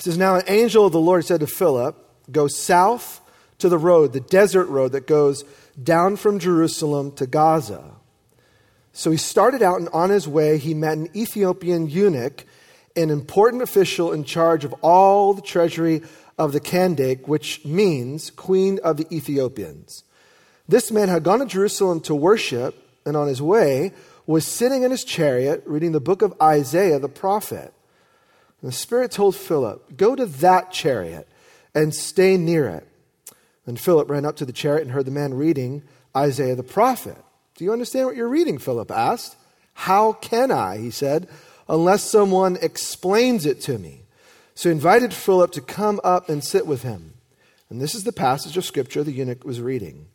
It says, now an angel of the Lord said to Philip, go south to the road, the desert road that goes down from Jerusalem to Gaza. So he started out, and on his way, he met an Ethiopian eunuch, an important official in charge of all the treasury of the Kandake, which means Queen of the Ethiopians. This man had gone to Jerusalem to worship, and on his way was sitting in his chariot reading the book of Isaiah the prophet. And the Spirit told Philip, go to that chariot and stay near it. And Philip ran up to the chariot and heard the man reading Isaiah the prophet. Do you understand what you're reading? Philip asked. How can I, he said, unless someone explains it to me. So he invited Philip to come up and sit with him. And this is the passage of scripture the eunuch was reading.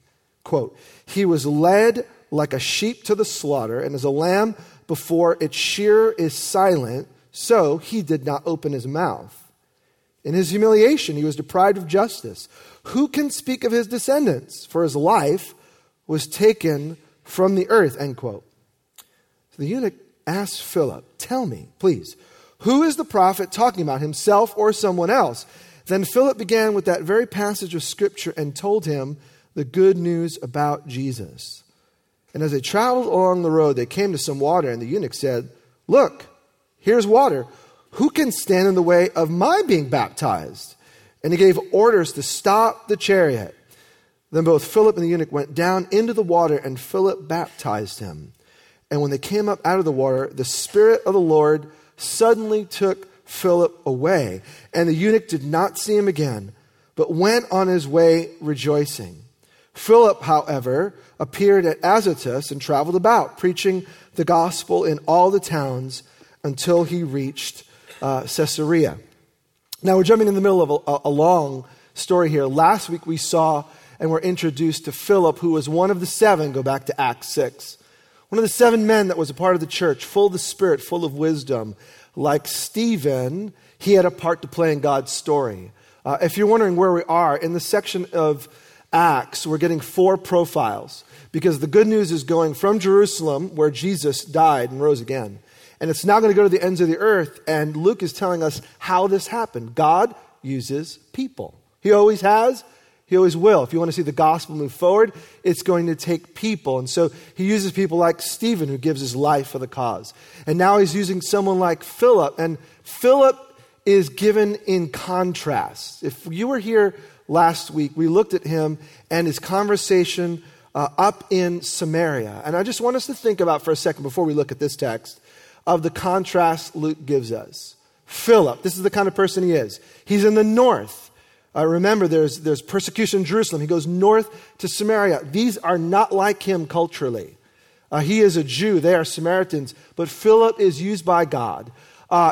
Quote, he was led like a sheep to the slaughter, and as a lamb before its shearer is silent, so he did not open his mouth. In his humiliation, he was deprived of justice. Who can speak of his descendants? For his life was taken from the earth, end quote. So the eunuch asked Philip, tell me, please, who is the prophet talking about, himself or someone else? Then Philip began with that very passage of scripture and told him the good news about Jesus. And as they traveled along the road, they came to some water, and the eunuch said, look, here's water. Who can stand in the way of my being baptized? And he gave orders to stop the chariot. Then both Philip and the eunuch went down into the water, and Philip baptized him. And when they came up out of the water, the Spirit of the Lord suddenly took Philip away, and the eunuch did not see him again, but went on his way rejoicing. Philip, however, appeared at Azotus and traveled about, preaching the gospel in all the towns until he reached Caesarea. Now, we're jumping in the middle of a long story here. Last week we saw and were introduced to Philip, who was one of the seven, go back to Acts 6, one of the seven men that was a part of the church, full of the Spirit, full of wisdom. Like Stephen, he had a part to play in God's story. If you're wondering where we are, in the section of Acts, we're getting four profiles, because the good news is going from Jerusalem, where Jesus died and rose again, and it's now going to go to the ends of the earth, and Luke is telling us how this happened. God uses people. He always has, he always will. If you want to see the gospel move forward, it's going to take people, and so he uses people like Stephen, who gives his life for the cause, and now he's using someone like Philip, and Philip is given in contrast. If you were here last week, we looked at him and his conversation up in Samaria. And I just want us to think about for a second, before we look at this text, of the contrast Luke gives us. Philip, this is the kind of person he is. He's in the north. Remember, there's persecution in Jerusalem. He goes north to Samaria. These are not like him culturally. He is a Jew. They are Samaritans. But Philip is used by God.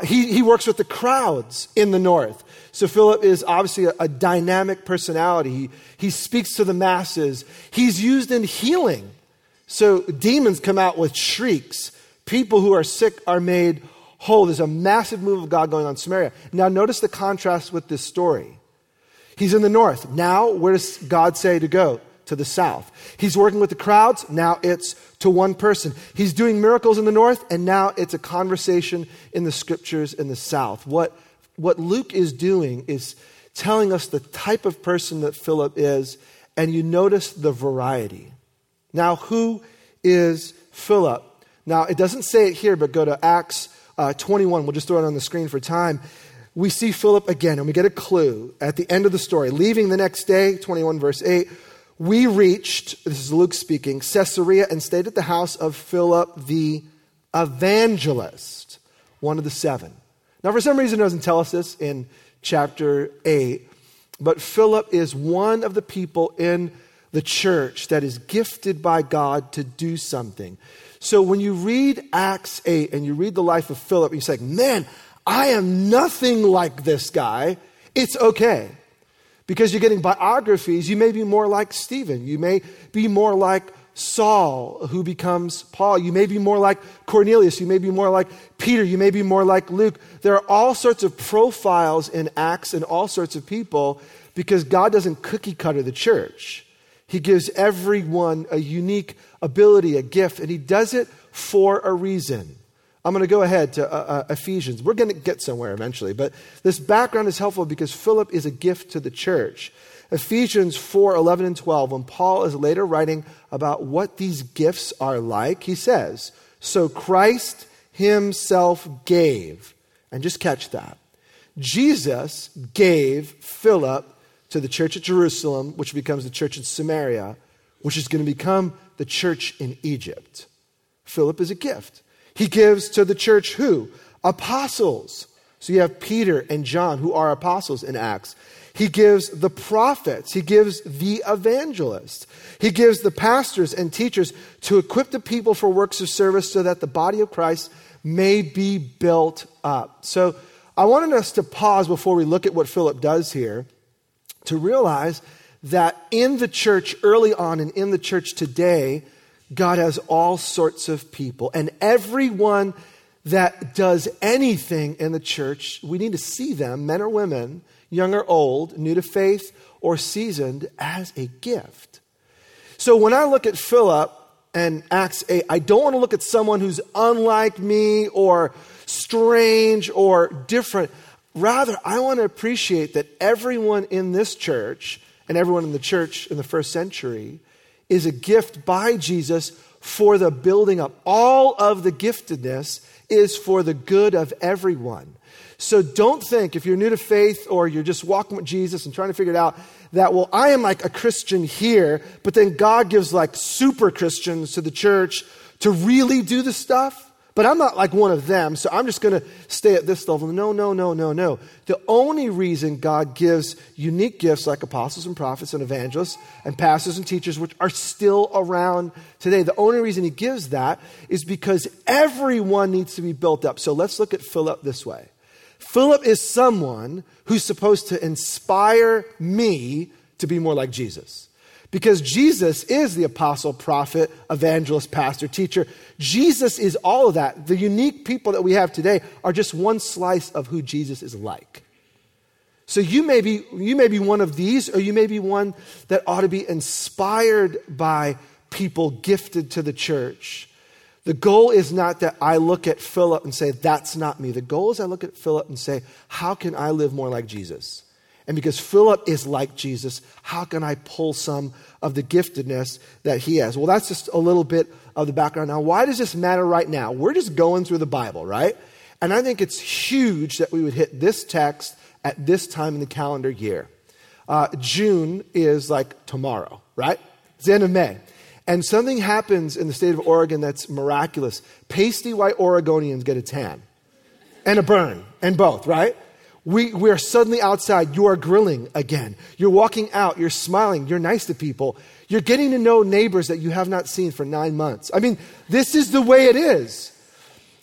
He works with the crowds in the north. So Philip is obviously a dynamic personality. He speaks to the masses. He's used in healing. So demons come out with shrieks. People who are sick are made whole. There's a massive move of God going on in Samaria. Now notice the contrast with this story. He's in the north. Now where does God say to go? To the south. He's working with the crowds. Now it's to one person. He's doing miracles in the north, and now it's a conversation in the scriptures in the south. What Luke is doing is telling us the type of person that Philip is, and you notice the variety. Now, who is Philip? Now, it doesn't say it here, but go to Acts 21. We'll just throw it on the screen for time. We see Philip again, and we get a clue at the end of the story. Leaving the next day, 21 verse 8, we reached, this is Luke speaking, Caesarea, and stayed at the house of Philip the evangelist, one of the seven. Now, for some reason, it doesn't tell us this in chapter 8, but Philip is one of the people in the church that is gifted by God to do something. So when you read Acts 8 and you read the life of Philip, you're like, man, I am nothing like this guy. It's okay. Because you're getting biographies, you may be more like Stephen. You may be more like Saul, who becomes Paul. You may be more like Cornelius. You may be more like Peter. You may be more like Luke. There are all sorts of profiles in Acts and all sorts of people, because God doesn't cookie cutter the church. He gives everyone a unique ability, a gift, and he does it for a reason. I'm going to go ahead to Ephesians. We're going to get somewhere eventually, but this background is helpful because Philip is a gift to the church. Ephesians 4:11 and 12, when Paul is later writing about what these gifts are like, he says, "So Christ himself gave," and just catch that. Jesus gave Philip to the church at Jerusalem, which becomes the church in Samaria, which is going to become the church in Egypt. Philip is a gift. He gives to the church who? Apostles. So you have Peter and John, who are apostles in Acts. He gives the prophets. He gives the evangelists. He gives the pastors and teachers to equip the people for works of service so that the body of Christ may be built up. So I wanted us to pause before we look at what Philip does here to realize that in the church early on and in the church today, God has all sorts of people. And everyone that does anything in the church, we need to see them, men or women, young or old, new to faith or seasoned, as a gift. So when I look at Philip and Acts 8, I don't want to look at someone who's unlike me or strange or different. Rather, I want to appreciate that everyone in this church and everyone in the church in the first century is a gift by Jesus for the building up. All of the giftedness is for the good of everyone. So don't think, if you're new to faith or you're just walking with Jesus and trying to figure it out, that, well, I am like a Christian here, but then God gives like super Christians to the church to really do the stuff. But I'm not like one of them, so I'm just going to stay at this level. No. The only reason God gives unique gifts like apostles and prophets and evangelists and pastors and teachers, which are still around today, the only reason he gives that is because everyone needs to be built up. So let's look at Philip this way. Philip is someone who's supposed to inspire me to be more like Jesus. Because Jesus is the apostle, prophet, evangelist, pastor, teacher. Jesus is all of that. The unique people that we have today are just one slice of who Jesus is like. So you may be one of these, or you may be one that ought to be inspired by people gifted to the church. The goal is not that I look at Philip and say, that's not me. The goal is I look at Philip and say, how can I live more like Jesus? And because Philip is like Jesus, how can I pull some of the giftedness that he has? Well, that's just a little bit of the background. Now, why does this matter right now? We're just going through the Bible, right? And I think it's huge that we would hit this text at this time in the calendar year. June is like tomorrow, right? It's the end of May. And something happens in the state of Oregon that's miraculous. Pasty white Oregonians get a tan and a burn and both, right? We are suddenly outside. You are grilling again. You're walking out. You're smiling. You're nice to people. You're getting to know neighbors that you have not seen for 9 months. I mean, this is the way it is.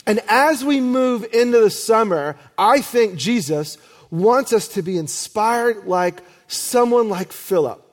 And as we move into the summer, I think Jesus wants us to be inspired like someone like Philip,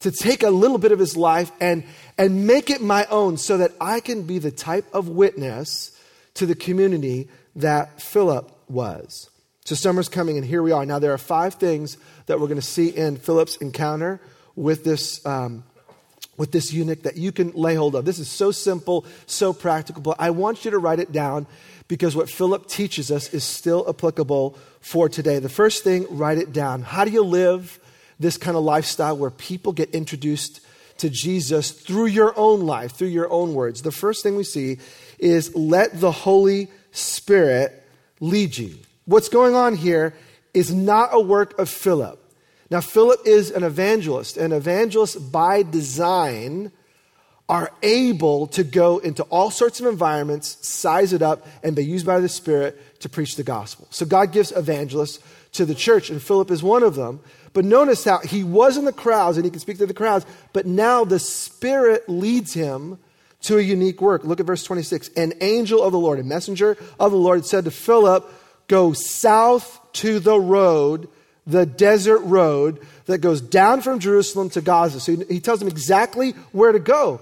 to take a little bit of his life and make it my own so that I can be the type of witness to the community that Philip was. So summer's coming, and here we are. Now, there are 5 things that we're going to see in Philip's encounter with this eunuch that you can lay hold of. This is so simple, so practical, but I want you to write it down because what Philip teaches us is still applicable for today. The first thing, write it down. How do you live this kind of lifestyle where people get introduced to Jesus through your own life, through your own words? The first thing we see is let the Holy Spirit lead you. What's going on here is not a work of Philip. Now, Philip is an evangelist, and evangelists by design are able to go into all sorts of environments, size it up, and be used by the Spirit to preach the gospel. So God gives evangelists to the church, and Philip is one of them. But notice how he was in the crowds, and he can speak to the crowds, but now the Spirit leads him to a unique work. Look at verse 26. An angel of the Lord, a messenger of the Lord, said to Philip, "Go south to the road, the desert road that goes down from Jerusalem to Gaza." So he tells them exactly where to go.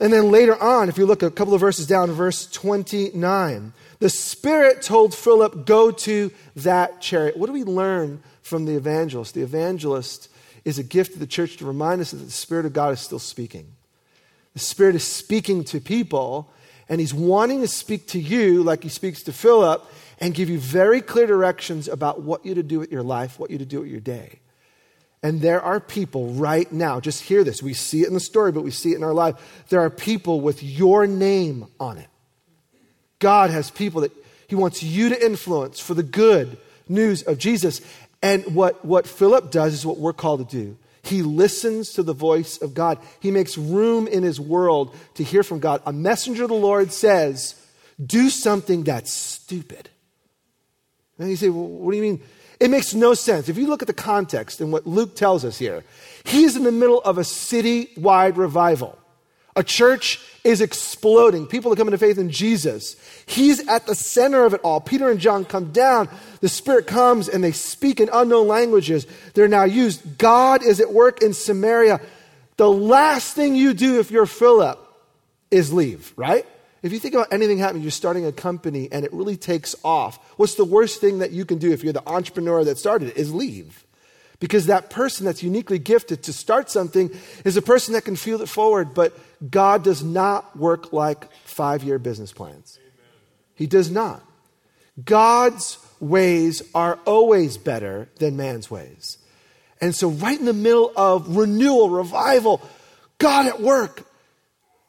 And then later on, if you look a couple of verses down, verse 29, the Spirit told Philip, "Go to that chariot." What do we learn from the evangelist? The evangelist is a gift to the church to remind us that the Spirit of God is still speaking. The Spirit is speaking to people, And he's wanting to speak to you like he speaks to Philip and give you very clear directions about what you to do with your life, what you to do with your day. And there are people right now, just hear this, we see it in the story, but we see it in our life. There are people with your name on it. God has people that he wants you to influence for the good news of Jesus. And what Philip does is what we're called to do. He listens to the voice of God. He makes room in his world to hear from God. A messenger of the Lord says, do something that's stupid. And you say, well, what do you mean? It makes no sense. If you look at the context and what Luke tells us here, he's in the middle of a city-wide revival. A church is exploding. People are coming to faith in Jesus. He's at the center of it all. Peter and John come down. The Spirit comes and they speak in unknown languages. They're now used. God is at work in Samaria. The last thing you do if you're Philip is leave, right? If you think about anything happening, you're starting a company and it really takes off. What's the worst thing that you can do if you're the entrepreneur that started it is leave. Because that person that's uniquely gifted to start something is a person that can feel it forward. But God does not work like 5-year business plans. Amen. He does not. God's ways are always better than man's ways. And so right in the middle of renewal, revival, God at work,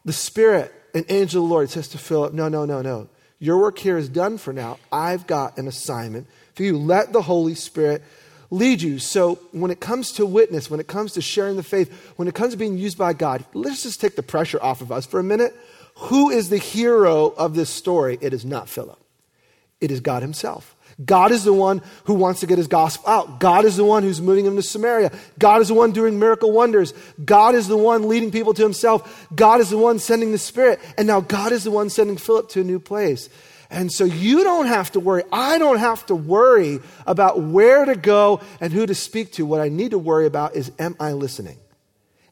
the Spirit, an angel of the Lord says to Philip, no. Your work here is done for now. I've got an assignment for you. Let the Holy Spirit lead you. So when it comes to witness, when it comes to sharing the faith, when it comes to being used by God, let's just take the pressure off of us for a minute. Who is the hero of this story? It is not Philip. It is God himself. God is the one who wants to get his gospel out. God is the one who's moving him to Samaria. God is the one doing miracle wonders. God is the one leading people to himself. God is the one sending the Spirit. And now God is the one sending Philip to a new place. And so you don't have to worry. I don't have to worry about where to go and who to speak to. What I need to worry about is, am I listening?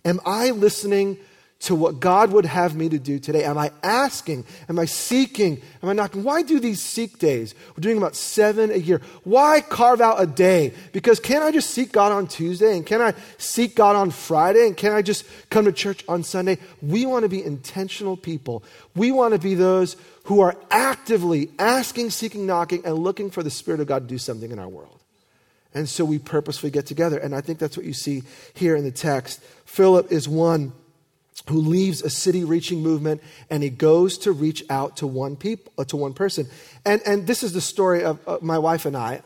Am I listening to what God would have me to do today? Am I asking? Am I seeking? Am I knocking? Why do these seek days? We're doing about 7 a year. Why carve out a day? Because can I just seek God on Tuesday? And can I seek God on Friday? And can I just come to church on Sunday? We want to be intentional people. We want to be those who are actively asking, seeking, knocking, and looking for the Spirit of God to do something in our world. And so we purposefully get together. And I think that's what you see here in the text. Philip is one who leaves a city-reaching movement, and he goes to reach out to one person. And this is the story of my wife and I.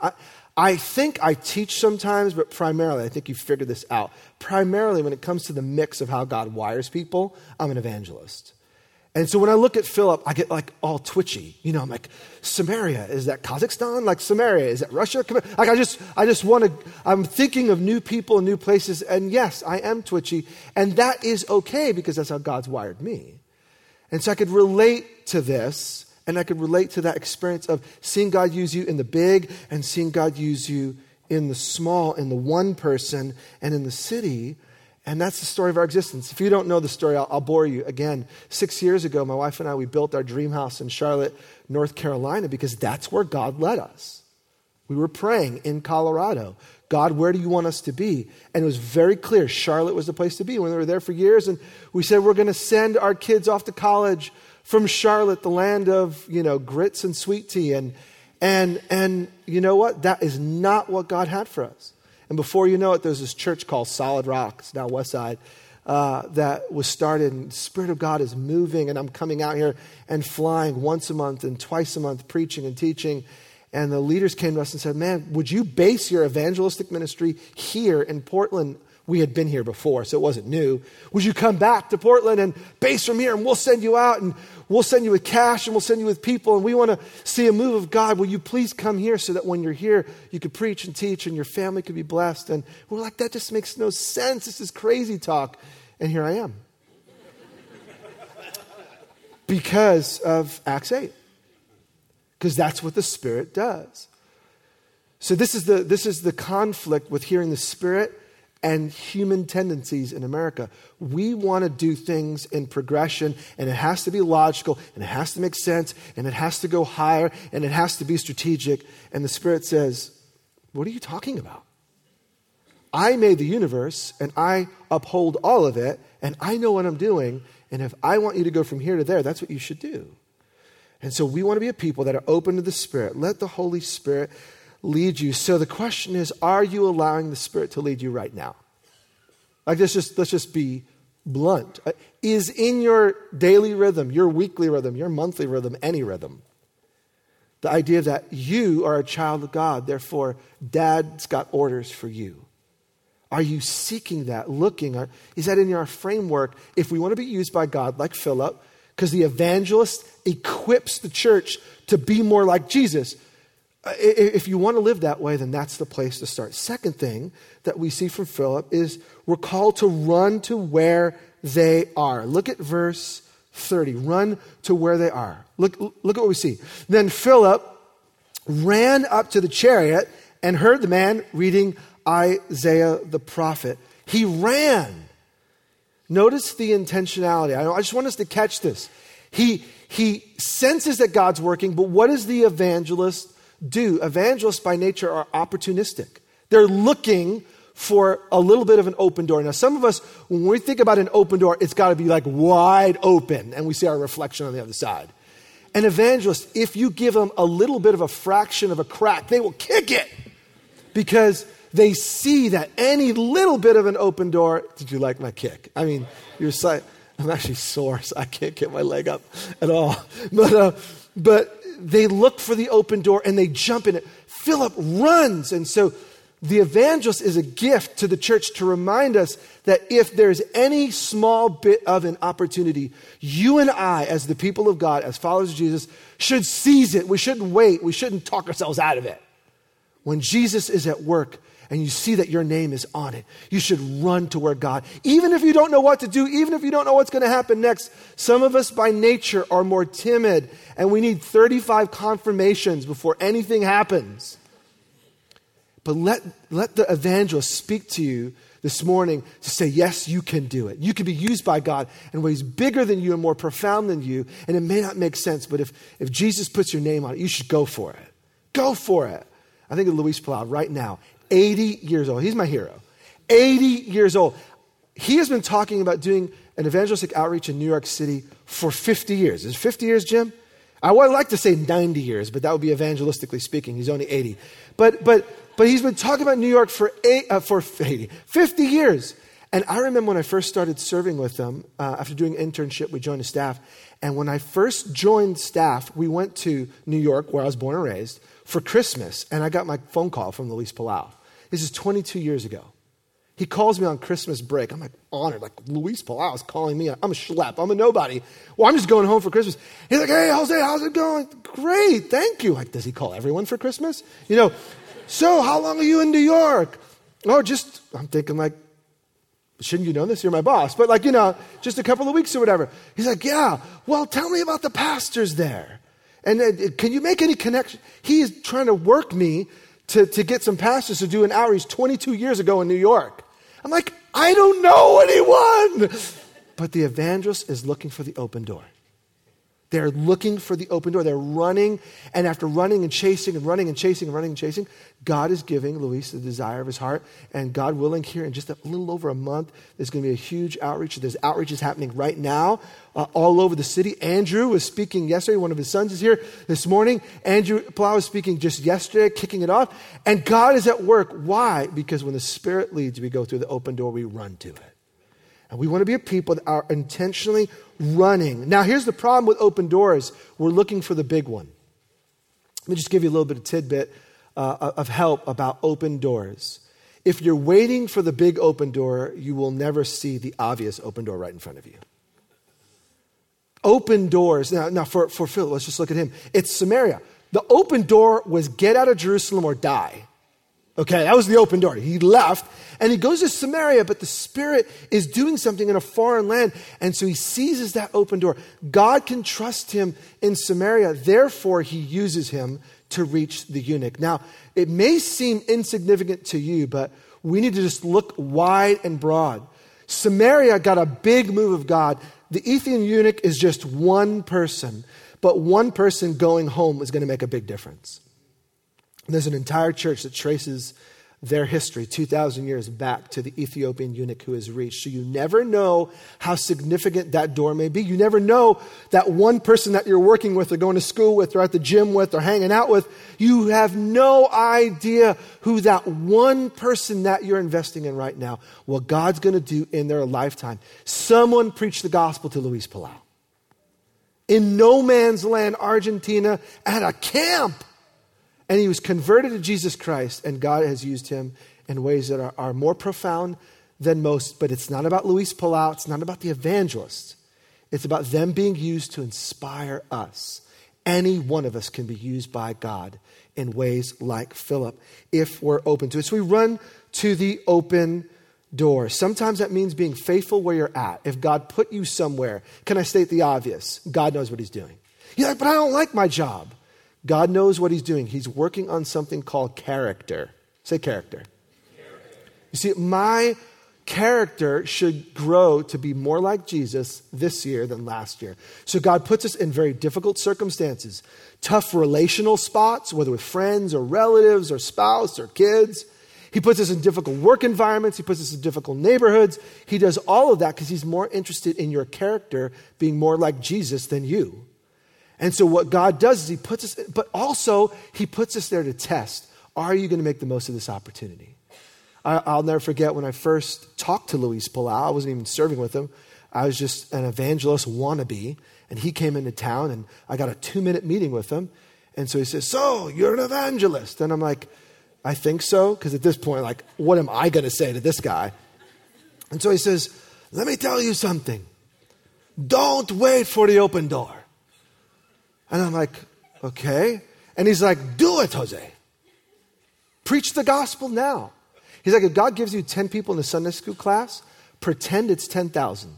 I think I teach sometimes, but primarily, I think you figured this out. Primarily, when it comes to the mix of how God wires people, I'm an evangelist. And so when I look at Philip, I get like all twitchy. You know, I'm like, Samaria, is that Kazakhstan? Like Samaria, is that Russia? Like I just want to, I'm thinking of new people and new places. And yes, I am twitchy. And that is okay because that's how God's wired me. And so I could relate to this and I could relate to that experience of seeing God use you in the big and seeing God use you in the small, in the one person and in the city. And that's the story of our existence. If you don't know the story, I'll bore you again. 6 years ago, my wife and I, we built our dream house in Charlotte, North Carolina, because that's where God led us. We were praying in Colorado. God, where do you want us to be? And it was very clear Charlotte was the place to be. When we were there for years, and we said, we're going to send our kids off to college from Charlotte, the land of, you know, grits and sweet tea. And you know what? That is not what God had for us. And before you know it, there's this church called Solid Rocks, now West Side, that was started. And the Spirit of God is moving. And I'm coming out here and flying once a month and twice a month, preaching and teaching. And the leaders came to us and said, man, would you base your evangelistic ministry here in Portland? We had been here before, so it wasn't new. Would you come back to Portland and base from here, and we'll send you out, and we'll send you with cash, and we'll send you with people, and we want to see a move of God. Will you please come here so that when you're here, you could preach and teach, and your family could be blessed? And we're like, that just makes no sense. This is crazy talk. And here I am. Because of Acts 8. Because that's what the Spirit does. So this is the conflict with hearing the Spirit and human tendencies in America. We want to do things in progression, and it has to be logical, and it has to make sense, and it has to go higher, and it has to be strategic. And the Spirit says, what are you talking about? I made the universe, and I uphold all of it, and I know what I'm doing, and if I want you to go from here to there, that's what you should do. And so we want to be a people that are open to the Spirit. Let the Holy Spirit lead you. So the question is, are you allowing the Spirit to lead you right now? Like, let's just be blunt. Is in your daily rhythm, your weekly rhythm, your monthly rhythm, any rhythm, the idea that you are a child of God, therefore Dad's got orders for you? Are you seeking that, looking? Is that in our framework? If we want to be used by God like Philip, because the evangelist equips the church to be more like Jesus, if you want to live that way, then that's the place to start. Second thing that we see from Philip is we're called to run to where they are. Look at verse 30. Run to where they are. Look at what we see. Then Philip ran up to the chariot and heard the man reading Isaiah the prophet. He ran. Notice the intentionality. I just want us to catch this. He senses that God's working, but what does the evangelist do? Evangelists by nature are opportunistic. They're looking for a little bit of an open door. Now, some of us, when we think about an open door, it's got to be like wide open, and we see our reflection on the other side. An evangelist, if you give them a little bit of a fraction of a crack, they will kick it because they see that any little bit of an open door. Did you like my kick? I mean, I'm actually sore, so I can't get my leg up at all. But they look for the open door and they jump in it. Philip runs. And so the evangelist is a gift to the church to remind us that if there's any small bit of an opportunity, you and I, as the people of God, as followers of Jesus, should seize it. We shouldn't wait. We shouldn't talk ourselves out of it. When Jesus is at work, and you see that your name is on it, you should run to where God, even if you don't know what to do, even if you don't know what's going to happen next. Some of us by nature are more timid, and we need 35 confirmations before anything happens. But let the evangelist speak to you this morning to say, yes, you can do it. You can be used by God in ways bigger than you and more profound than you, and it may not make sense, but if Jesus puts your name on it, you should go for it. Go for it. I think of Luis Palau right now. 80 years old. He's my hero. 80 years old. He has been talking about doing an evangelistic outreach in New York City for 50 years. Is it 50 years, Jim? I would like to say 90 years, but that would be evangelistically speaking. He's only 80. But he's been talking about New York for 50 years. And I remember when I first started serving with them, after doing an internship, we joined a staff. And when I first joined staff, we went to New York, where I was born and raised, for Christmas. And I got my phone call from Luis Palau. This is 22 years ago. He calls me on Christmas break. I'm like honored, like Luis Palau is calling me. I'm a schlep. I'm a nobody. Well, I'm just going home for Christmas. He's like, hey, Jose, how's it going? Great, thank you. Like, does he call everyone for Christmas? You know, so how long are you in New York? Oh, I'm thinking like, shouldn't you know this? You're my boss. But like, you know, just a couple of weeks or whatever. He's like, yeah, well, tell me about the pastors there. And can you make any connection? He is trying to work me to get some pastors to do an outreach 22 years ago in New York. I'm like, I don't know anyone. But the evangelist is looking for the open door. They're looking for the open door. They're running, and after running and chasing and running and chasing and running and chasing, God is giving Luis the desire of his heart, and God willing, here in just a little over a month, there's going to be a huge outreach. There's outreaches happening right now all over the city. Andrew was speaking yesterday. One of his sons is here this morning. Andrew Palau was speaking just yesterday, kicking it off, and God is at work. Why? Because when the Spirit leads, we go through the open door, we run to it. And we want to be a people that are intentionally running. Now, here's the problem with open doors. We're looking for the big one. Let me just give you a little bit of tidbit of help about open doors. If you're waiting for the big open door, you will never see the obvious open door right in front of you. Open doors. Now for Philip, let's just look at him. It's Samaria. The open door was get out of Jerusalem or die. Okay, that was the open door. He left, and he goes to Samaria, but the Spirit is doing something in a foreign land, and so he seizes that open door. God can trust him in Samaria, therefore he uses him to reach the eunuch. Now, it may seem insignificant to you, but we need to just look wide and broad. Samaria got a big move of God. The Ethiopian eunuch is just one person, but one person going home is going to make a big difference. And there's an entire church that traces their history 2,000 years back to the Ethiopian eunuch who is reached. So you never know how significant that door may be. You never know that one person that you're working with or going to school with or at the gym with or hanging out with. You have no idea who that one person that you're investing in right now, what God's going to do in their lifetime. Someone preached the gospel to Luis Palau in no man's land, Argentina, at a camp. And he was converted to Jesus Christ, and God has used him in ways that are more profound than most. But it's not about Luis Palau. It's not about the evangelists. It's about them being used to inspire us. Any one of us can be used by God in ways like Philip if we're open to it. So we run to the open door. Sometimes that means being faithful where you're at. If God put you somewhere, can I state the obvious? God knows what he's doing. You're like, but I don't like my job. God knows what he's doing. He's working on something called character. Say character. Character. You see, my character should grow to be more like Jesus this year than last year. So God puts us in very difficult circumstances, tough relational spots, whether with friends or relatives or spouse or kids. He puts us in difficult work environments. He puts us in difficult neighborhoods. He does all of that because he's more interested in your character being more like Jesus than you. And so what God does is he puts us, but also he puts us there to test. Are you going to make the most of this opportunity? I'll never forget when I first talked to Luis Palau. I wasn't even serving with him. I was just an evangelist wannabe. And he came into town and I got a 2-minute meeting with him. And so he says, so you're an evangelist. And I'm like, I think so. Because at this point, like, what am I going to say to this guy? And so he says, let me tell you something. Don't wait for the open door. And I'm like, okay. And he's like, do it, Jose. Preach the gospel now. He's like, if God gives you 10 people in a Sunday school class, pretend it's 10,000.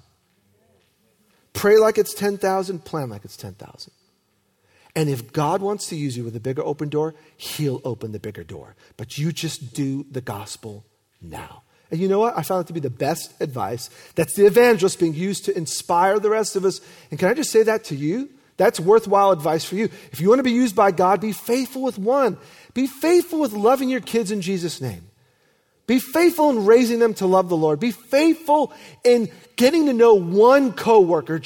Pray like it's 10,000, plan like it's 10,000. And if God wants to use you with a bigger open door, he'll open the bigger door. But you just do the gospel now. And you know what? I found it to be the best advice. That's the evangelist being used to inspire the rest of us. And can I just say that to you? That's worthwhile advice for you. If you want to be used by God, be faithful with one. Be faithful with loving your kids in Jesus' name. Be faithful in raising them to love the Lord. Be faithful in getting to know one coworker.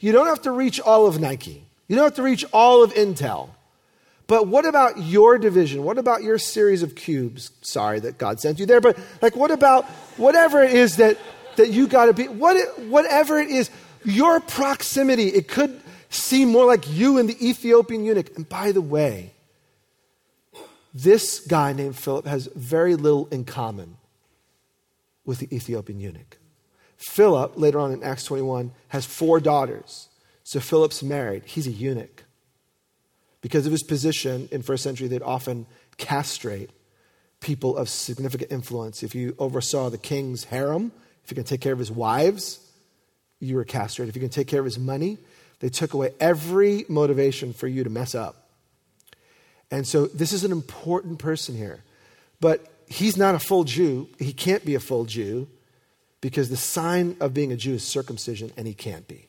You don't have to reach all of Nike. You don't have to reach all of Intel. But what about your division? What about your series of cubes? Sorry that God sent you there, but like what about whatever it is that you got to be? Whatever it is, your proximity, it could seem more like you and the Ethiopian eunuch. And by the way, this guy named Philip has very little in common with the Ethiopian eunuch. Philip, later on in Acts 21, has 4 daughters. So Philip's married. He's a eunuch. Because of his position in first century, they'd often castrate people of significant influence. If you oversaw the king's harem, if you can take care of his wives, you were castrated. If you can take care of his money, they took away every motivation for you to mess up. And so this is an important person here. But he's not a full Jew. He can't be a full Jew because the sign of being a Jew is circumcision, and he can't be.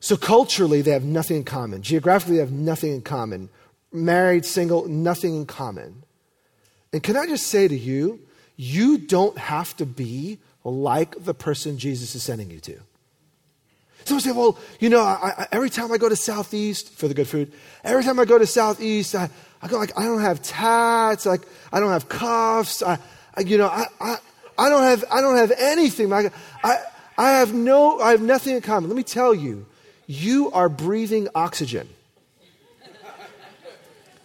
So culturally, they have nothing in common. Geographically, they have nothing in common. Married, single, nothing in common. And can I just say to you, you don't have to be like the person Jesus is sending you to. Some say, well, you know, every time I go to Southeast for the good food, every time I go to Southeast, I go like, I don't have tats, like I don't have cuffs, I don't have anything. Like, I have nothing in common. Let me tell you, you are breathing oxygen.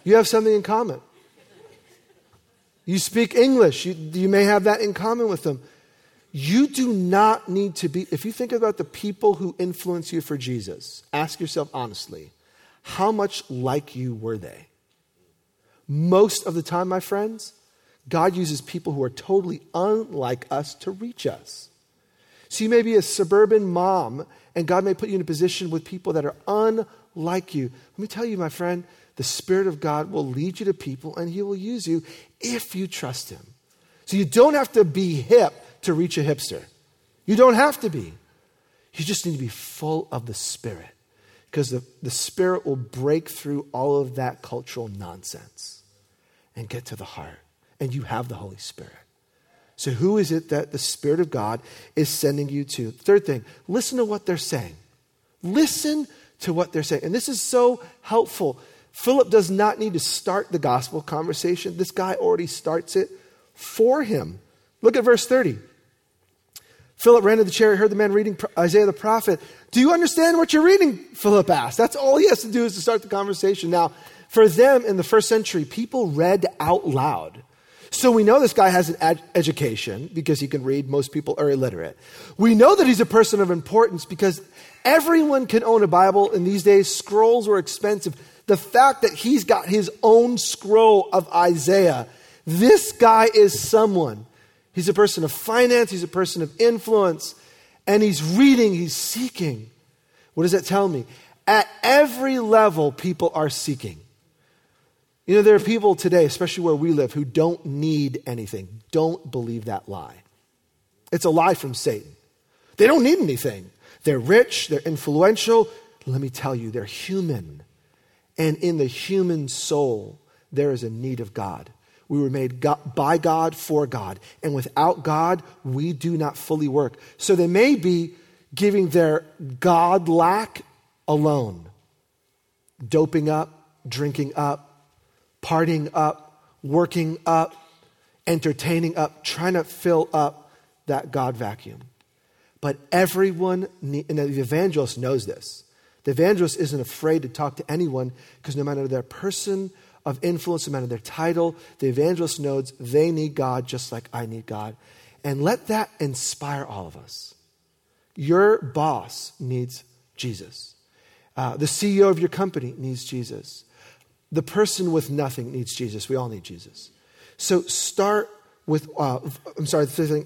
You have something in common. You speak English. You may have that in common with them. You do not need to be, if you think about the people who influence you for Jesus, ask yourself honestly, how much like you were they? Most of the time, my friends, God uses people who are totally unlike us to reach us. So you may be a suburban mom, and God may put you in a position with people that are unlike you. Let me tell you, my friend, the Spirit of God will lead you to people, and he will use you if you trust him. So you don't have to be hip to reach a hipster. You don't have to be. You just need to be full of the Spirit, because the Spirit will break through all of that cultural nonsense and get to the heart and you have the Holy Spirit. So who is it that the Spirit of God is sending you to? Third thing, listen to what they're saying. Listen to what they're saying. And this is so helpful. Philip does not need to start the gospel conversation. This guy already starts it for him. Look at verse 30. Philip ran to the chariot, heard the man reading Isaiah the prophet. Do you understand what you're reading? Philip asked. That's all he has to do is to start the conversation. Now, for them in the first century, people read out loud. So we know this guy has an education because he can read. Most people are illiterate. We know that he's a person of importance because everyone can own a Bible. In these days, scrolls were expensive. The fact that he's got his own scroll of Isaiah, this guy is someone. He's a person of finance. He's a person of influence. And he's reading, he's seeking. What does that tell me? At every level, people are seeking. You know, there are people today, especially where we live, who don't need anything. Don't believe that lie. It's a lie from Satan. They don't need anything. They're rich, they're influential. Let me tell you, they're human. And in the human soul, there is a need of God. We were made by God for God. And without God, we do not fully work. So they may be giving their God lack alone. Doping up, drinking up, partying up, working up, entertaining up, trying to fill up that God vacuum. But everyone, and the evangelist knows this. The evangelist isn't afraid to talk to anyone because no matter their person of influence, no matter their title, the evangelist knows they need God just like I need God. And let that inspire all of us. Your boss needs Jesus. The CEO of your company needs Jesus. The person with nothing needs Jesus. We all need Jesus. So start with,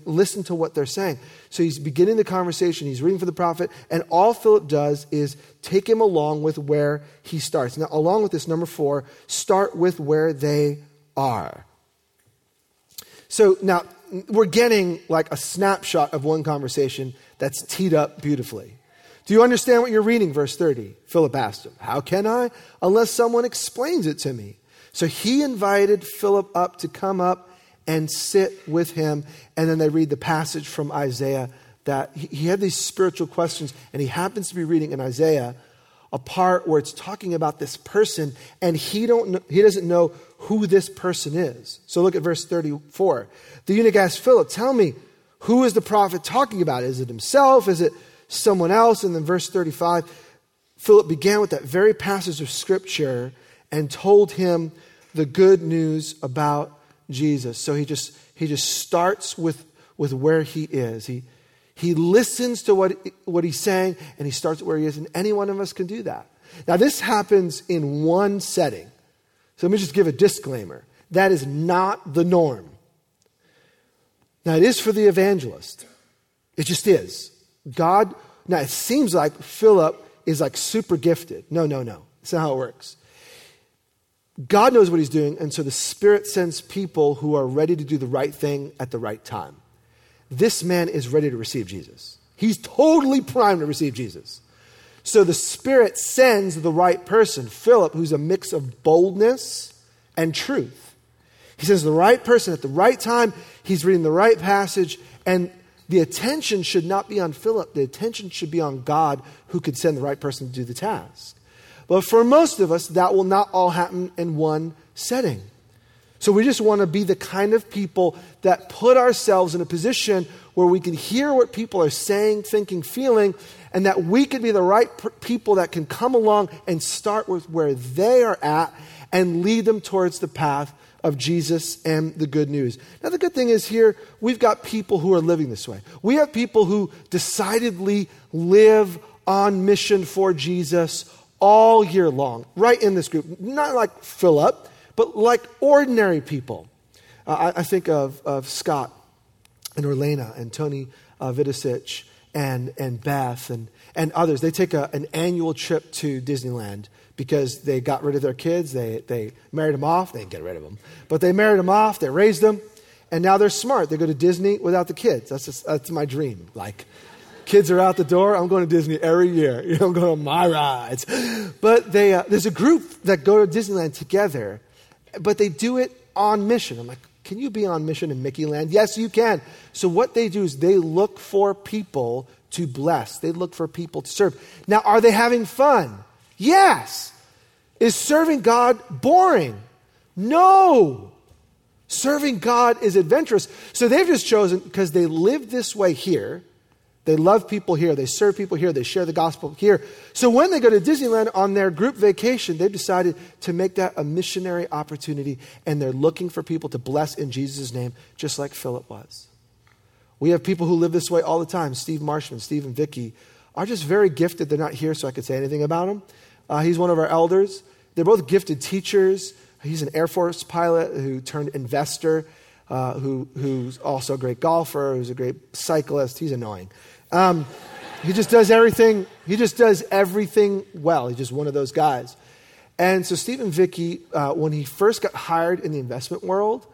listen to what they're saying. So he's beginning the conversation. He's reading for the prophet. And all Philip does is take him along with where he starts. Now, along with this, number 4, start with where they are. So now we're getting like a snapshot of one conversation that's teed up beautifully. Do you understand what you're reading? Verse 30, Philip asked him, how can I? Unless someone explains it to me. So he invited Philip up to come up and sit with him. And then they read the passage from Isaiah that he had these spiritual questions, and he happens to be reading in Isaiah a part where it's talking about this person, and he doesn't know who this person is. So look at verse 34. The eunuch asked Philip, tell me, who is the prophet talking about? Is it himself? Is it someone else? And then verse 35, Philip began with that very passage of scripture and told him the good news about Jesus. So he just starts with where he is. He listens to what he's saying, and he starts where he is, and any one of us can do that. Now this happens in one setting. So let me just give a disclaimer. That is not the norm. Now it is for the evangelist. It just is. God, now it seems like Philip is like super gifted. No. That's not how it works. God knows what he's doing, and so the Spirit sends people who are ready to do the right thing at the right time. This man is ready to receive Jesus. He's totally primed to receive Jesus. So the Spirit sends the right person, Philip, who's a mix of boldness and truth. He sends the right person at the right time. He's reading the right passage, and the attention should not be on Philip. The attention should be on God, who could send the right person to do the task. But for most of us, that will not all happen in one setting. So we just want to be the kind of people that put ourselves in a position where we can hear what people are saying, thinking, feeling, and that we can be the right people that can come along and start with where they are at and lead them towards the path of Jesus and the good news. Now, the good thing is here, we've got people who are living this way. We have people who decidedly live on mission for Jesus all year long, right in this group. Not like Philip, but like ordinary people. I think of Scott and Orlena and Tony Vidicic and Beth and others. They take an annual trip to Disneyland because they got rid of their kids. They married them off. They didn't get rid of them, but they married them off. They raised them, and now they're smart. They go to Disney without the kids. That's my dream. Like, kids are out the door. I'm going to Disney every year. You know, I'm going on my rides. But there's a group that go to Disneyland together, but they do it on mission. I'm like, Can you be on mission in Mickey Land? Yes, you can. So what they do is they look for people to bless. They look for people to serve. Now, are they having fun? Yes. Is serving God boring? No. Serving God is adventurous. So they've just chosen, because they live this way here, they love people here, they serve people here, they share the gospel here. So when they go to Disneyland on their group vacation, they've decided to make that a missionary opportunity, and they're looking for people to bless in Jesus' name, just like Philip was. We have people who live this way all the time. Steve Marshman, Steve and Vicky are just very gifted. They're not here, so I could say anything about them. He's one of our elders. They're both gifted teachers. He's an Air Force pilot who turned investor, who's also a great golfer, who's a great cyclist. He's annoying. He just does everything. He just does everything well. He's just one of those guys. And so Steve and Vicky, when he first got hired in the investment world,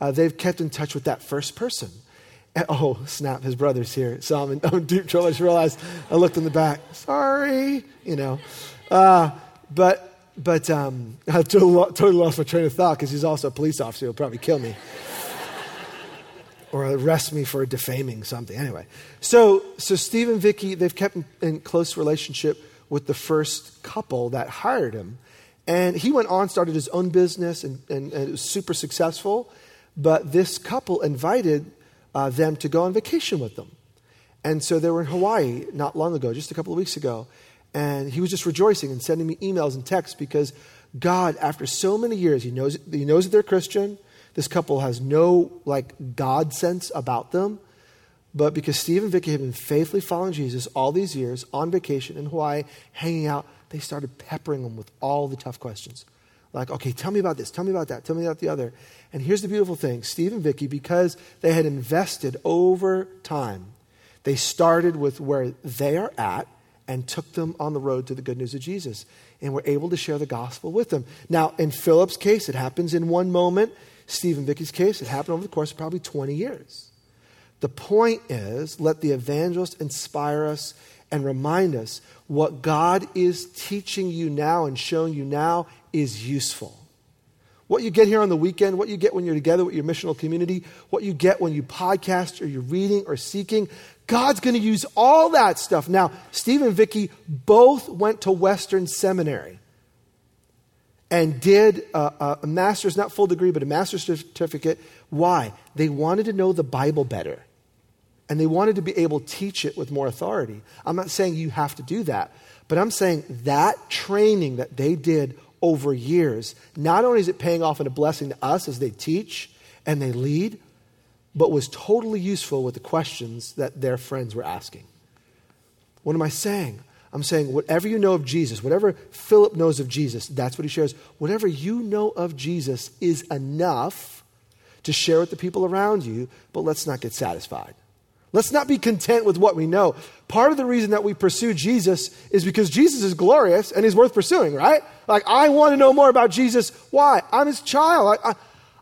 they've kept in touch with that first person. Oh, snap, his brother's here. So I'm in deep trouble. I just realized I looked in the back. Sorry, you know. But I totally lost my train of thought because he's also a police officer. He'll probably kill me or arrest me for defaming something. Anyway, so Steve and Vicky, they've kept in close relationship with the first couple that hired him. And he went on, started his own business, and it was super successful. But this couple invited them to go on vacation with them. And so they were in Hawaii not long ago, just a couple of weeks ago. And he was just rejoicing and sending me emails and texts because God, after so many years, he knows that they're Christian. This couple has no God sense about them. But because Steve and Vicky have been faithfully following Jesus all these years on vacation in Hawaii, hanging out, they started peppering them with all the tough questions. Like, okay, tell me about this, tell me about that, tell me about the other. And here's the beautiful thing. Steve and Vicky, because they had invested over time, they started with where they are at and took them on the road to the good news of Jesus and were able to share the gospel with them. Now, in Philip's case, it happens in one moment. Steve and Vicky's case, it happened over the course of probably 20 years. The point is, let the evangelist inspire us and remind us what God is teaching you now and showing you now is useful. What you get here on the weekend, what you get when you're together with your missional community, what you get when you podcast or you're reading or seeking, God's going to use all that stuff. Now, Steve and Vicky both went to Western Seminary and did a master's, not full degree, but a master's certificate. Why? They wanted to know the Bible better. And they wanted to be able to teach it with more authority. I'm not saying you have to do that, but I'm saying that training that they did over years, not only is it paying off in a blessing to us as they teach and they lead, but was totally useful with the questions that their friends were asking. What am I saying? I'm saying whatever you know of Jesus, whatever Philip knows of Jesus, that's what he shares. Whatever you know of Jesus is enough to share with the people around you, but let's not get satisfied. Let's not be content with what we know. Part of the reason that we pursue Jesus is because Jesus is glorious and he's worth pursuing, right? I want to know more about Jesus. Why? I'm his child.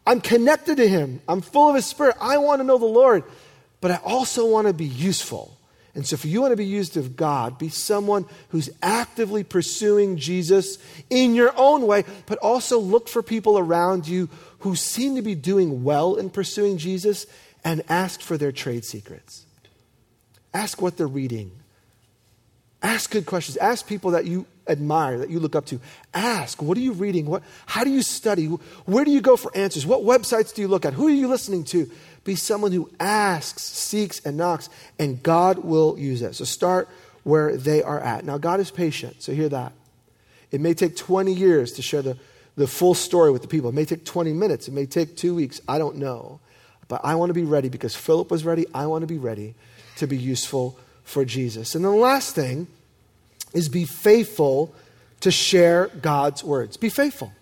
I'm connected to him. I'm full of his spirit. I want to know the Lord, but I also want to be useful. And so if you want to be used of God, be someone who's actively pursuing Jesus in your own way, but also look for people around you who seem to be doing well in pursuing Jesus and ask for their trade secrets. Ask what they're reading. Ask good questions. Ask people that you admire, that you look up to. Ask, what are you reading? How do you study? Where do you go for answers? What websites do you look at? Who are you listening to? Be someone who asks, seeks, and knocks, and God will use that. So start where they are at. Now, God is patient, so hear that. It may take 20 years to share the full story with the people. It may take 20 minutes. It may take 2 weeks. I don't know. But I want to be ready because Philip was ready. I want to be ready to be useful for Jesus. And the last thing is be faithful to share God's words. Be faithful.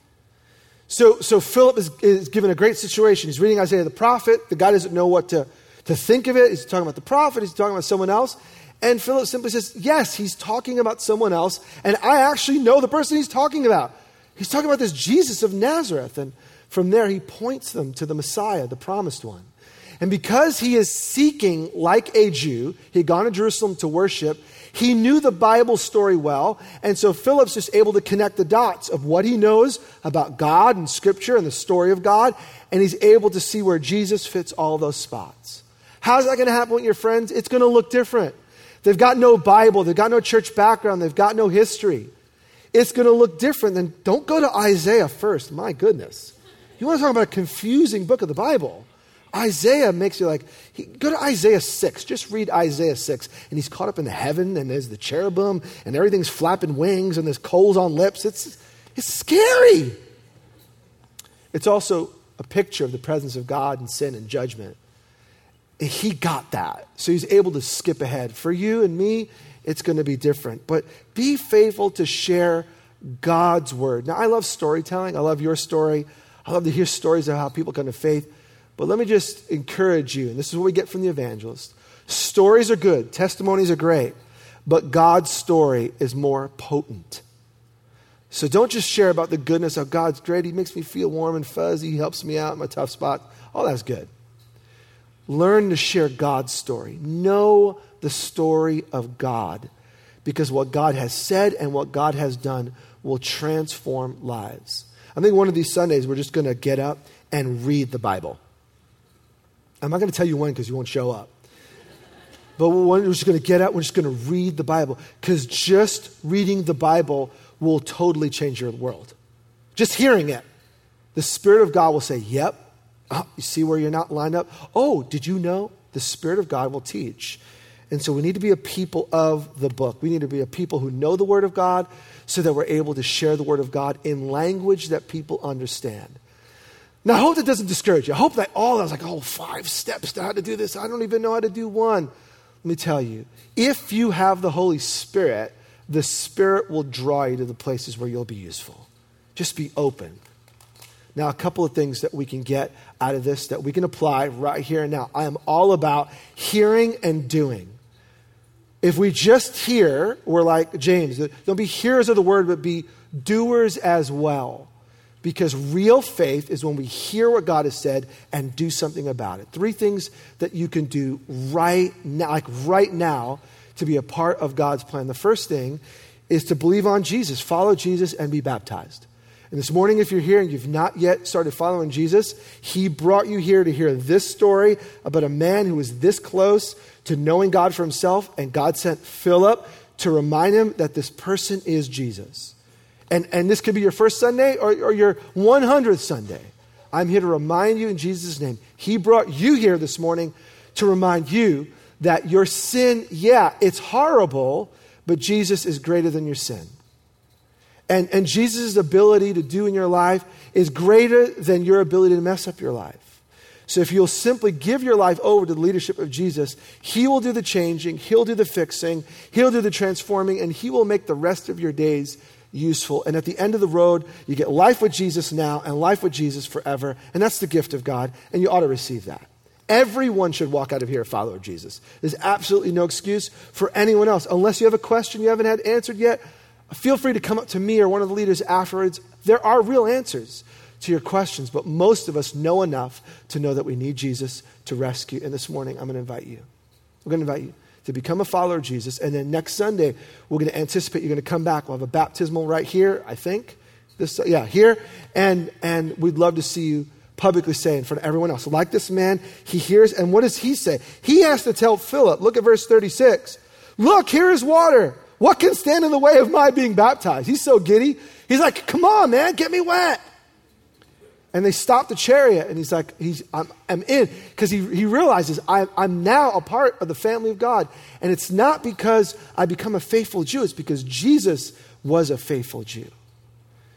So Philip is given a great situation. He's reading Isaiah the prophet. The guy doesn't know what to think of it. He's talking about the prophet. He's talking about someone else. And Philip simply says, yes, he's talking about someone else. And I actually know the person he's talking about. He's talking about this Jesus of Nazareth. And from there, he points them to the Messiah, the promised one. And because he is seeking like a Jew, he'd gone to Jerusalem to worship, he knew the Bible story well. And so Philip's just able to connect the dots of what he knows about God and Scripture and the story of God. And he's able to see where Jesus fits all those spots. How's that going to happen with your friends? It's going to look different. They've got no Bible. They've got no church background. They've got no history. It's going to look different. Then don't go to Isaiah first. My goodness. You want to talk about a confusing book of the Bible? Isaiah makes you like, go to Isaiah 6. Just read Isaiah 6. And he's caught up in the heaven, and there's the cherubim, and everything's flapping wings, and there's coals on lips. It's scary. It's also a picture of the presence of God and sin and judgment. And he got that. So he's able to skip ahead. For you and me, it's going to be different. But be faithful to share God's word. Now, I love storytelling. I love your story. I love to hear stories of how people come to faith. But let me just encourage you, and this is what we get from the evangelist. Stories are good. Testimonies are great. But God's story is more potent. So don't just share about the goodness of God's great. He makes me feel warm and fuzzy. He helps me out in my tough spot. All that's good. Learn to share God's story. Know the story of God, because what God has said and what God has done will transform lives. I think one of these Sundays we're just going to get up and read the Bible. I'm not going to tell you when because you won't show up. But we're just going to get up, we're just going to read the Bible, because just reading the Bible will totally change your world. Just hearing it. The Spirit of God will say, yep. Oh, you see where you're not lined up? Oh, did you know? The Spirit of God will teach. And so we need to be a people of the book. We need to be a people who know the Word of God so that we're able to share the Word of God in language that people understand. Now, I hope that doesn't discourage you. I hope that I was like, 5 steps to how to do this. I don't even know how to do one. Let me tell you, if you have the Holy Spirit, the Spirit will draw you to the places where you'll be useful. Just be open. Now, a couple of things that we can get out of this that we can apply right here and now. I am all about hearing and doing. If we just hear, we're like James. Don't be hearers of the word, but be doers as well. Because real faith is when we hear what God has said and do something about it. 3 things that you can do right now to be a part of God's plan. The first thing is to believe on Jesus, follow Jesus, and be baptized. And this morning, if you're here and you've not yet started following Jesus, he brought you here to hear this story about a man who was this close to knowing God for himself, and God sent Philip to remind him that this person is Jesus. And this could be your first Sunday or your 100th Sunday. I'm here to remind you in Jesus' name. He brought you here this morning to remind you that your sin, it's horrible, but Jesus is greater than your sin. And Jesus' ability to do in your life is greater than your ability to mess up your life. So if you'll simply give your life over to the leadership of Jesus, he will do the changing, he'll do the fixing, he'll do the transforming, and he will make the rest of your days useful. And at the end of the road, you get life with Jesus now and life with Jesus forever. And that's the gift of God. And you ought to receive that. Everyone should walk out of here a follower of Jesus. There's absolutely no excuse for anyone else. Unless you have a question you haven't had answered yet, feel free to come up to me or one of the leaders afterwards. There are real answers to your questions, but most of us know enough to know that we need Jesus to rescue. And this morning, I'm going to invite you to become a follower of Jesus. And then next Sunday, we're going to anticipate you're going to come back. We'll have a baptismal right here, I think. Here. And we'd love to see you publicly say in front of everyone else. Like this man, he hears, and what does he say? He has to tell Philip, look at verse 36. Look, here is water. What can stand in the way of my being baptized? He's so giddy. He's like, come on, man, get me wet. And they stop the chariot, and he's like, I'm in. Because he realizes, I'm now a part of the family of God. And it's not because I become a faithful Jew. It's because Jesus was a faithful Jew.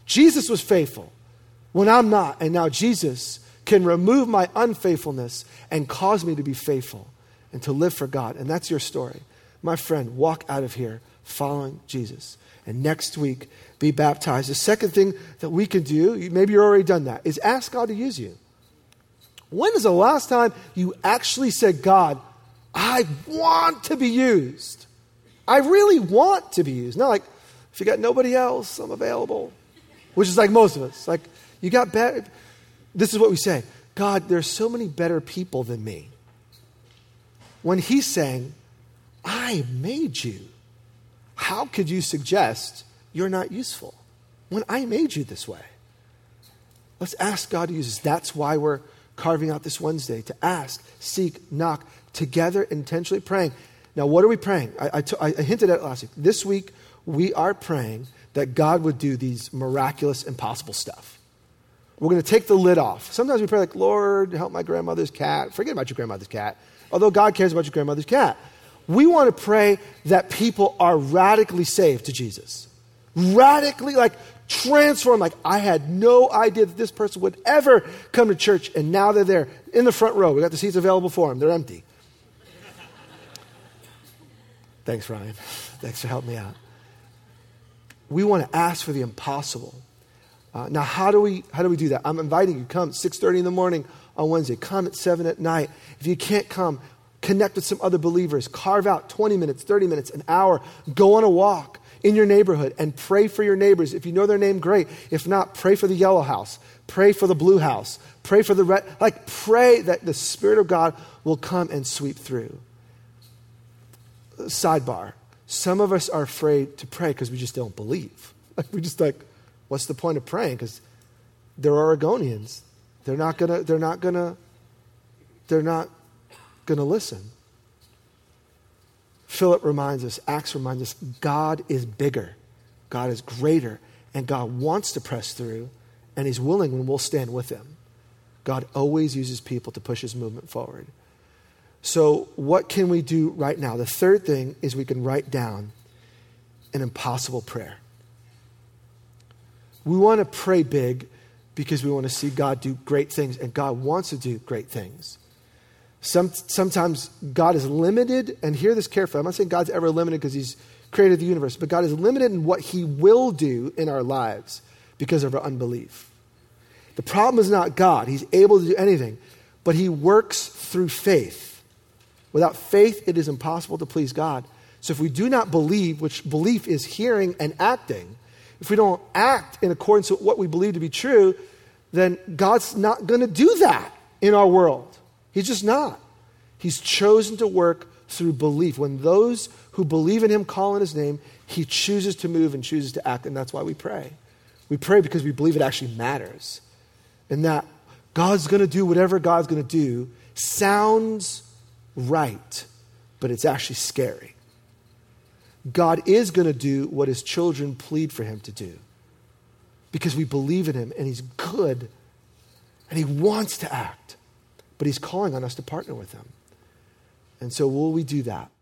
Jesus was faithful when I'm not. And now Jesus can remove my unfaithfulness and cause me to be faithful and to live for God. And that's your story. My friend, walk out of here following Jesus. And next week, be baptized. The second thing that we can do, maybe you've already done that, is ask God to use you. When is the last time you actually said, God, I want to be used. I really want to be used. Not like, if you got nobody else, I'm available. Which is like most of us. Like, you got bad. This is what we say. God, there's so many better people than me. When he's saying, I made you, how could you suggest you're not useful when I made you this way? Let's ask God to use us. That's why we're carving out this Wednesday, to ask, seek, knock, together, intentionally praying. Now, what are we praying? I hinted at it last week. This week, we are praying that God would do these miraculous, impossible stuff. We're going to take the lid off. Sometimes we pray like, Lord, help my grandmother's cat. Forget about your grandmother's cat. Although God cares about your grandmother's cat. We want to pray that people are radically saved to Jesus. Radically, like, transformed. Like, I had no idea that this person would ever come to church, and now they're there in the front row. We got the seats available for them. They're empty. Thanks, Ryan. Thanks for helping me out. We want to ask for the impossible. Now, how do we do that? I'm inviting you. Come at 6:30 in the morning on Wednesday. Come at 7 at night. If you can't come, connect with some other believers. Carve out 20 minutes, 30 minutes, an hour. Go on a walk in your neighborhood and pray for your neighbors. If you know their name, great. If not, pray for the yellow house. Pray for the blue house. Pray for the red. Like, pray that the Spirit of God will come and sweep through. Sidebar. Some of us are afraid to pray because we just don't believe. Like, we just like, what's the point of praying? Because they're Oregonians. They're not gonna listen. Philip reminds us, Acts reminds us, God is bigger, God is greater, and God wants to press through, and he's willing when we'll stand with him. God always uses people to push his movement forward. So what can we do right now? The third thing is we can write down an impossible prayer. We want to pray big because we want to see God do great things, and God wants to do great things. Sometimes God is limited, and hear this carefully. I'm not saying God's ever limited because he's created the universe, but God is limited in what he will do in our lives because of our unbelief. The problem is not God. He's able to do anything, but he works through faith. Without faith, it is impossible to please God. So if we do not believe, which belief is hearing and acting, if we don't act in accordance with what we believe to be true, then God's not going to do that in our world. He's just not. He's chosen to work through belief. When those who believe in him call on his name, he chooses to move and chooses to act, and that's why we pray. We pray because we believe it actually matters, and that God's going to do whatever God's going to do sounds right, but it's actually scary. God is going to do what his children plead for him to do because we believe in him, and he's good, and he wants to act, but he's calling on us to partner with him. And so will we do that?